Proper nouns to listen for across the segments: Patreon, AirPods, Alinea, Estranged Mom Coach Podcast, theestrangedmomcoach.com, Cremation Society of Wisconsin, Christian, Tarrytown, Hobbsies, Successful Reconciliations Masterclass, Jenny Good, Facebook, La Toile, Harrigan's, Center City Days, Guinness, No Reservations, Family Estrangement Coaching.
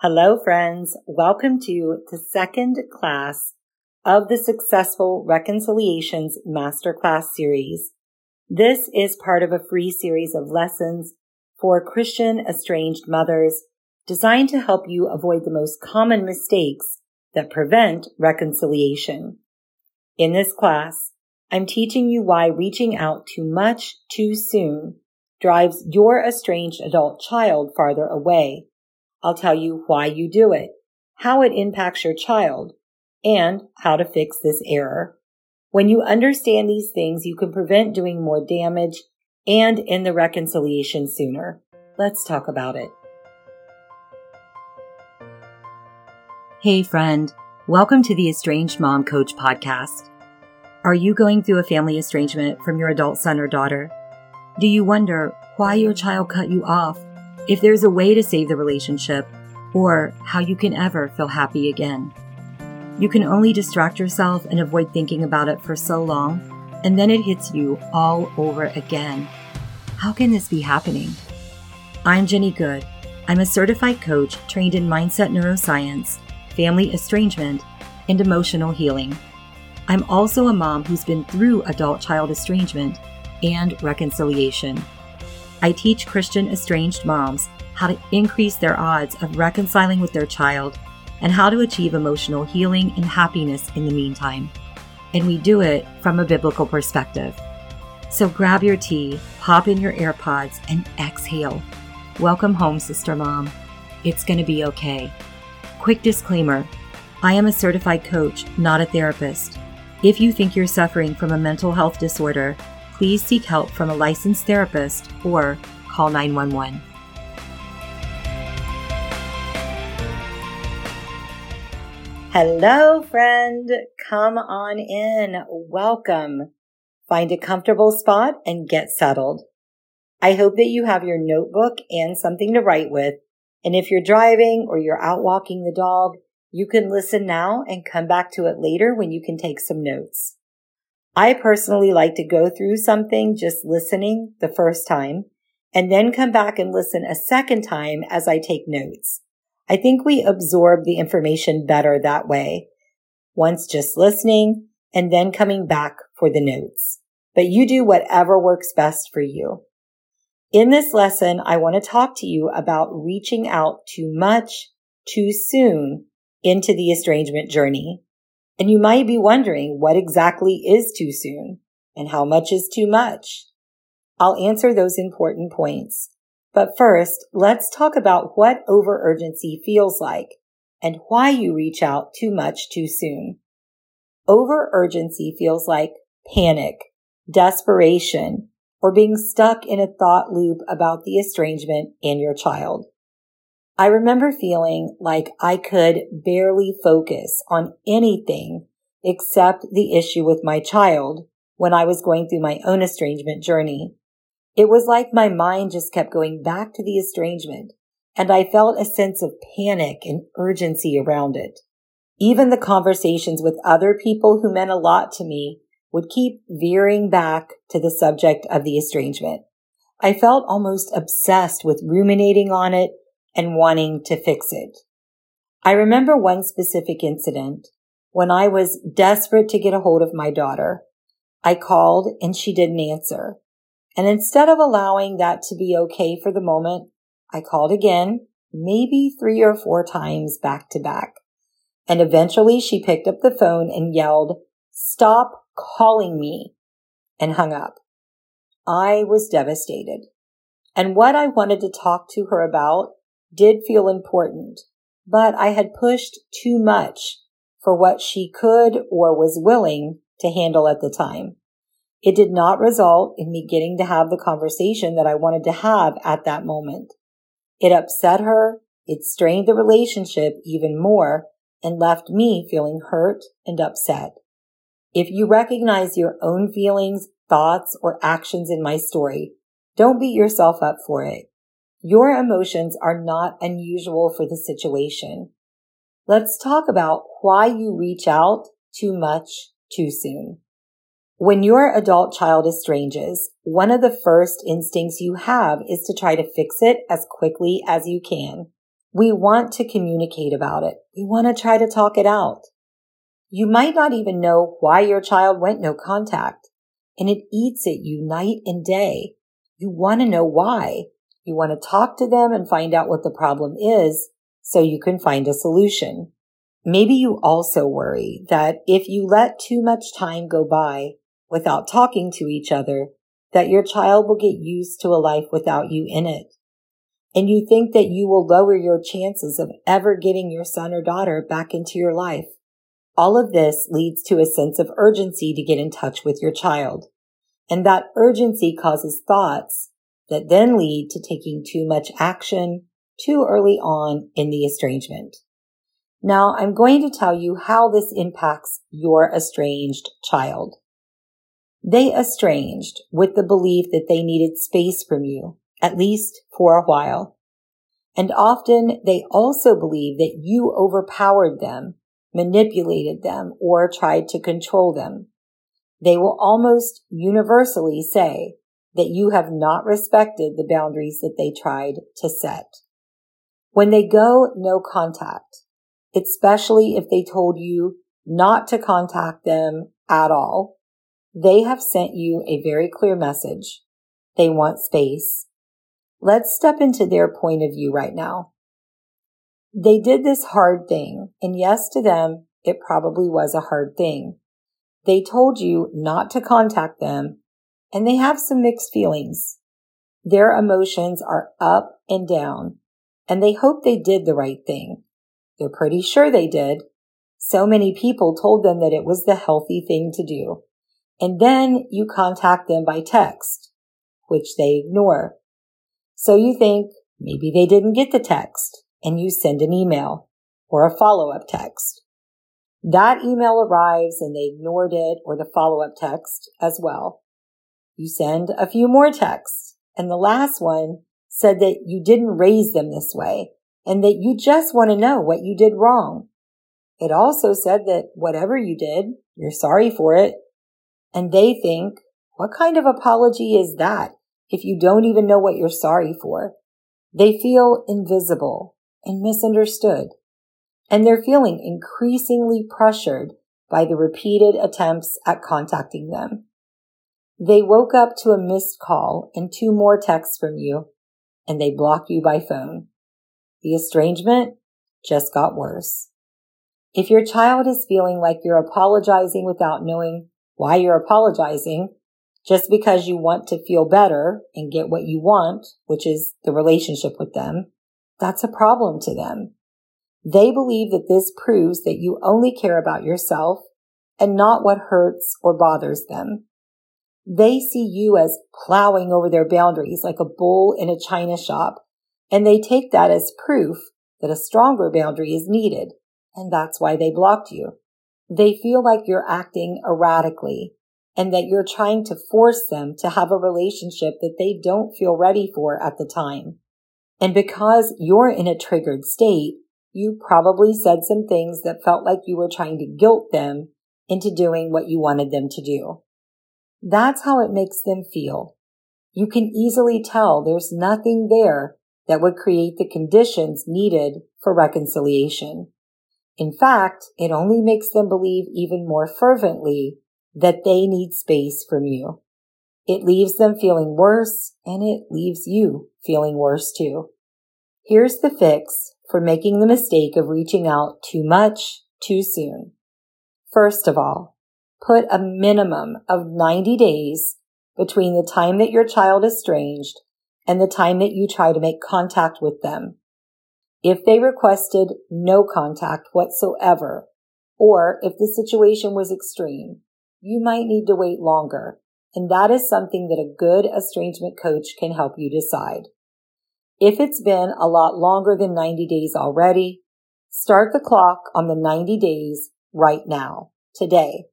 Hello, friends. Welcome to the second class of the Successful Reconciliations Masterclass series. This is part of a free series of lessons for Christian estranged mothers designed to help you avoid the most common mistakes that prevent reconciliation. In this class, I'm teaching you why reaching out too much too soon drives your estranged adult child farther away. I'll tell you why you do it, how it impacts your child, and how to fix this error. When you understand these things, you can prevent doing more damage and end the reconciliation sooner. Let's talk about it. Hey friend, welcome to the Estranged Mom Coach Podcast. Are you going through a family estrangement from your adult son or daughter? Do you wonder why your child cut you off? If there's a way to save the relationship, or how you can ever feel happy again. You can only distract yourself and avoid thinking about it for so long, and then it hits you all over again. How can this be happening? I'm Jenny Good. I'm a certified coach trained in mindset neuroscience, family estrangement, and emotional healing. I'm also a mom who's been through adult-child estrangement and reconciliation. I teach Christian estranged moms how to increase their odds of reconciling with their child and how to achieve emotional healing and happiness in the meantime. And we do it from a biblical perspective. So grab your tea, pop in your AirPods, and exhale. Welcome home, Sister Mom. It's going to be okay. Quick disclaimer, I am a certified coach, not a therapist. If you think you're suffering from a mental health disorder, please seek help from a licensed therapist or call 911. Hello, friend. Come on in. Welcome. Find a comfortable spot and get settled. I hope that you have your notebook and something to write with. And if you're driving or you're out walking the dog, you can listen now and come back to it later when you can take some notes. I personally like to go through something just listening the first time and then come back and listen a second time as I take notes. I think we absorb the information better that way, once just listening and then coming back for the notes. But you do whatever works best for you. In this lesson, I want to talk to you about reaching out too much, too soon into the estrangement journey. And you might be wondering what exactly is too soon and how much is too much. I'll answer those important points. But first, let's talk about what over-urgency feels like and why you reach out too much too soon. Over-urgency feels like panic, desperation, or being stuck in a thought loop about the estrangement and your child. I remember feeling like I could barely focus on anything except the issue with my child when I was going through my own estrangement journey. It was like my mind just kept going back to the estrangement, and I felt a sense of panic and urgency around it. Even the conversations with other people who meant a lot to me would keep veering back to the subject of the estrangement. I felt almost obsessed with ruminating on it and wanting to fix it. I remember one specific incident when I was desperate to get a hold of my daughter. I called and she didn't answer. And instead of allowing that to be okay for the moment, I called again, maybe 3 or 4 times back to back. And eventually she picked up the phone and yelled, "Stop calling me," and hung up. I was devastated. And what I wanted to talk to her about did feel important, but I had pushed too much for what she could or was willing to handle at the time. It did not result in me getting to have the conversation that I wanted to have at that moment. It upset her, it strained the relationship even more, and left me feeling hurt and upset. If you recognize your own feelings, thoughts, or actions in my story, don't beat yourself up for it. Your emotions are not unusual for the situation. Let's talk about why you reach out too much too soon. When your adult child estranges, one of the first instincts you have is to try to fix it as quickly as you can. We want to communicate about it. We want to try to talk it out. You might not even know why your child went no contact, and it eats at you night and day. You want to know why. You want to talk to them and find out what the problem is so you can find a solution. Maybe you also worry that if you let too much time go by without talking to each other, that your child will get used to a life without you in it. And you think that you will lower your chances of ever getting your son or daughter back into your life. All of this leads to a sense of urgency to get in touch with your child. And that urgency causes thoughts that then lead to taking too much action too early on in the estrangement. Now, I'm going to tell you how this impacts your estranged child. They estranged with the belief that they needed space from you, at least for a while. And often they also believe that you overpowered them, manipulated them, or tried to control them. They will almost universally say that you have not respected the boundaries that they tried to set. When they go no contact, especially if they told you not to contact them at all, they have sent you a very clear message. They want space. Let's step into their point of view right now. They did this hard thing, and yes, to them, it probably was a hard thing. They told you not to contact them, and they have some mixed feelings. Their emotions are up and down, and they hope they did the right thing. They're pretty sure they did. So many people told them that it was the healthy thing to do. And then you contact them by text, which they ignore. So you think maybe they didn't get the text, and you send an email or a follow-up text. That email arrives and they ignored it, or the follow-up text as well. You send a few more texts, and the last one said that you didn't raise them this way and that you just want to know what you did wrong. It also said that whatever you did, you're sorry for it. And they think, what kind of apology is that if you don't even know what you're sorry for? They feel invisible and misunderstood, and they're feeling increasingly pressured by the repeated attempts at contacting them. They woke up to a missed call and 2 more texts from you, and they block you by phone. The estrangement just got worse. If your child is feeling like you're apologizing without knowing why you're apologizing, just because you want to feel better and get what you want, which is the relationship with them, that's a problem to them. They believe that this proves that you only care about yourself and not what hurts or bothers them. They see you as plowing over their boundaries like a bull in a china shop, and they take that as proof that a stronger boundary is needed, and that's why they blocked you. They feel like you're acting erratically and that you're trying to force them to have a relationship that they don't feel ready for at the time. And because you're in a triggered state, you probably said some things that felt like you were trying to guilt them into doing what you wanted them to do. That's how it makes them feel. You can easily tell there's nothing there that would create the conditions needed for reconciliation. In fact, it only makes them believe even more fervently that they need space from you. It leaves them feeling worse, and it leaves you feeling worse too. Here's the fix for making the mistake of reaching out too much too soon. First of all, put a minimum of 90 days between the time that your child is estranged and the time that you try to make contact with them. If they requested no contact whatsoever, or if the situation was extreme, you might need to wait longer, and that is something that a good estrangement coach can help you decide. If it's been a lot longer than 90 days already, start the clock on the 90 days right now, today,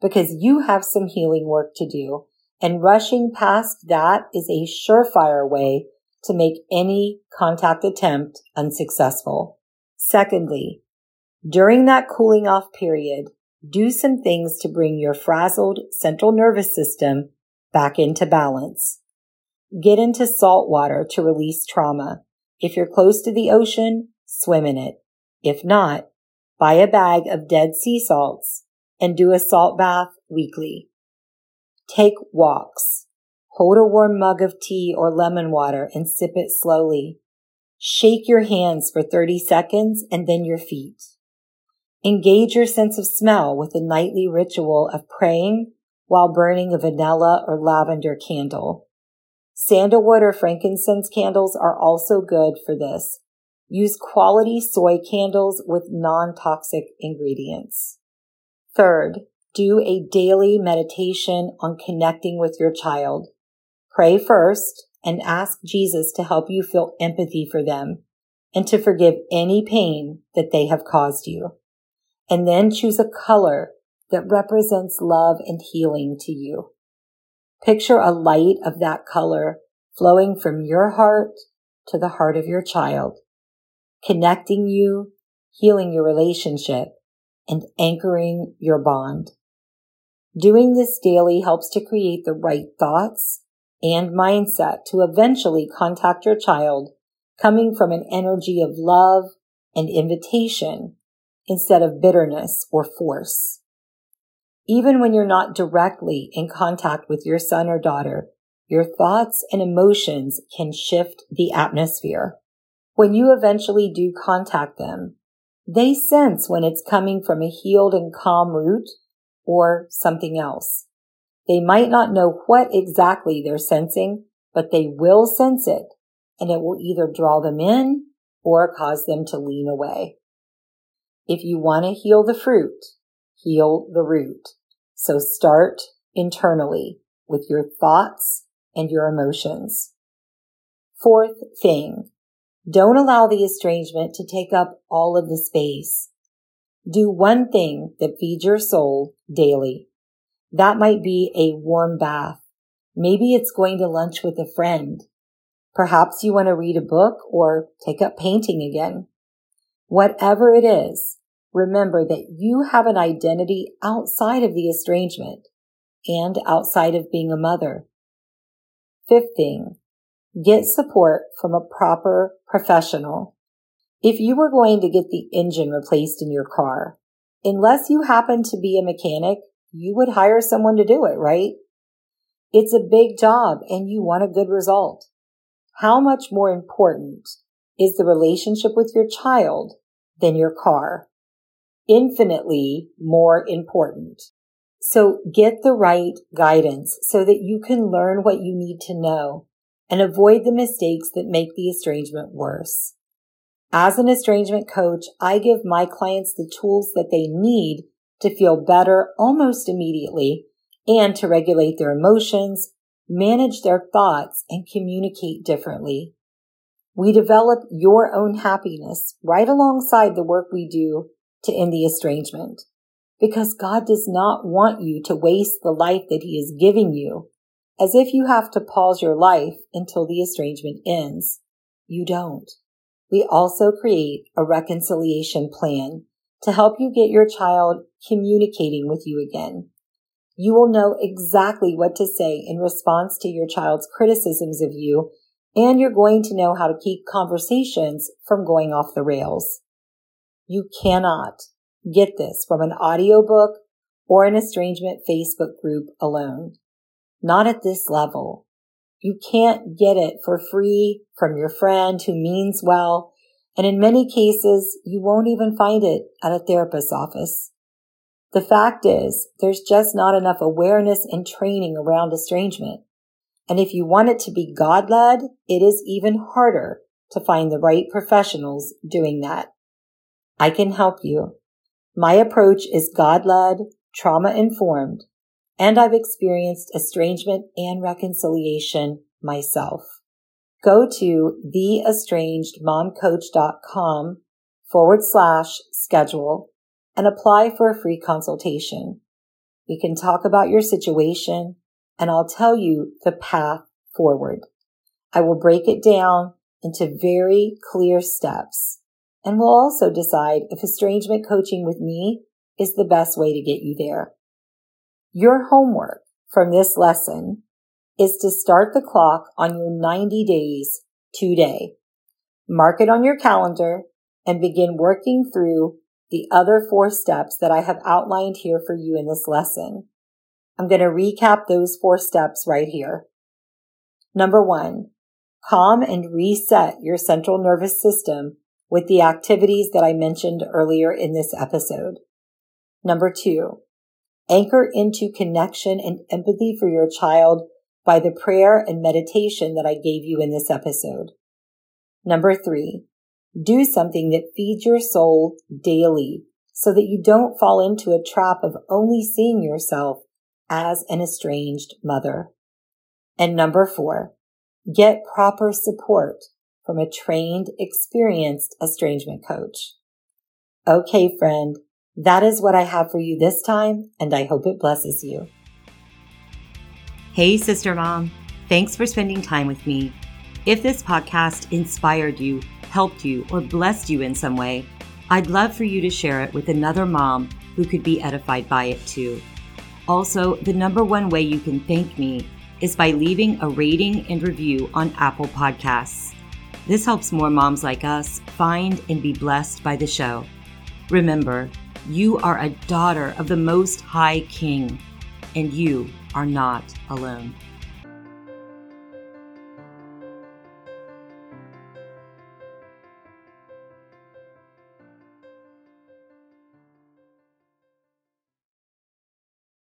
because you have some healing work to do, and rushing past that is a surefire way to make any contact attempt unsuccessful. Secondly, during that cooling off period, do some things to bring your frazzled central nervous system back into balance. Get into salt water to release trauma. If you're close to the ocean, swim in it. If not, buy a bag of dead sea salts and do a salt bath weekly. Take walks. Hold a warm mug of tea or lemon water and sip it slowly. Shake your hands for 30 seconds and then your feet. Engage your sense of smell with a nightly ritual of praying while burning a vanilla or lavender candle. Sandalwood or frankincense candles are also good for this. Use quality soy candles with non-toxic ingredients. Third, do a daily meditation on connecting with your child. Pray first and ask Jesus to help you feel empathy for them and to forgive any pain that they have caused you. And then choose a color that represents love and healing to you. Picture a light of that color flowing from your heart to the heart of your child, connecting you, healing your relationship, and anchoring your bond. Doing this daily helps to create the right thoughts and mindset to eventually contact your child coming from an energy of love and invitation instead of bitterness or force. Even when you're not directly in contact with your son or daughter, your thoughts and emotions can shift the atmosphere. When you eventually do contact them, they sense when it's coming from a healed and calm root or something else. They might not know what exactly they're sensing, but they will sense it, and it will either draw them in or cause them to lean away. If you want to heal the fruit, heal the root. So start internally with your thoughts and your emotions. Fourth thing, don't allow the estrangement to take up all of the space. Do one thing that feeds your soul daily. That might be a warm bath. Maybe it's going to lunch with a friend. Perhaps you want to read a book or take up painting again. Whatever it is, remember that you have an identity outside of the estrangement and outside of being a mother. Fifth thing, get support from a proper professional. If you were going to get the engine replaced in your car, unless you happen to be a mechanic, you would hire someone to do it, right? It's a big job and you want a good result. How much more important is the relationship with your child than your car? Infinitely more important. So get the right guidance so that you can learn what you need to know and avoid the mistakes that make the estrangement worse. As an estrangement coach, I give my clients the tools that they need to feel better almost immediately and to regulate their emotions, manage their thoughts, and communicate differently. We develop your own happiness right alongside the work we do to end the estrangement, because God does not want you to waste the life that He is giving you as if you have to pause your life until the estrangement ends. You don't. We also create a reconciliation plan to help you get your child communicating with you again. You will know exactly what to say in response to your child's criticisms of you, and you're going to know how to keep conversations from going off the rails. You cannot get this from an audiobook or an estrangement Facebook group alone. Not at this level. You can't get it for free from your friend who means well, and in many cases, you won't even find it at a therapist's office. The fact is, there's just not enough awareness and training around estrangement. And if you want it to be God-led, it is even harder to find the right professionals doing that. I can help you. My approach is God-led, trauma-informed, and I've experienced estrangement and reconciliation myself. Go to theestrangedmomcoach.com /schedule and apply for a free consultation. We can talk about your situation and I'll tell you the path forward. I will break it down into very clear steps. And we'll also decide if estrangement coaching with me is the best way to get you there. Your homework from this lesson is to start the clock on your 90 days today. Mark it on your calendar and begin working through the other 4 steps that I have outlined here for you in this lesson. I'm going to recap those 4 steps right here. Number 1, calm and reset your central nervous system with the activities that I mentioned earlier in this episode. Number 2, anchor into connection and empathy for your child by the prayer and meditation that I gave you in this episode. Number 3, do something that feeds your soul daily so that you don't fall into a trap of only seeing yourself as an estranged mother. And Number 4, get proper support from a trained, experienced estrangement coach. Okay, friend, that is what I have for you this time, and I hope it blesses you. Hey, Sister Mom, thanks for spending time with me. If this podcast inspired you, helped you, or blessed you in some way, I'd love for you to share it with another mom who could be edified by it too. Also, the number 1 way you can thank me is by leaving a rating and review on Apple Podcasts. This helps more moms like us find and be blessed by the show. Remember, you are a daughter of the Most High King, and you are not alone.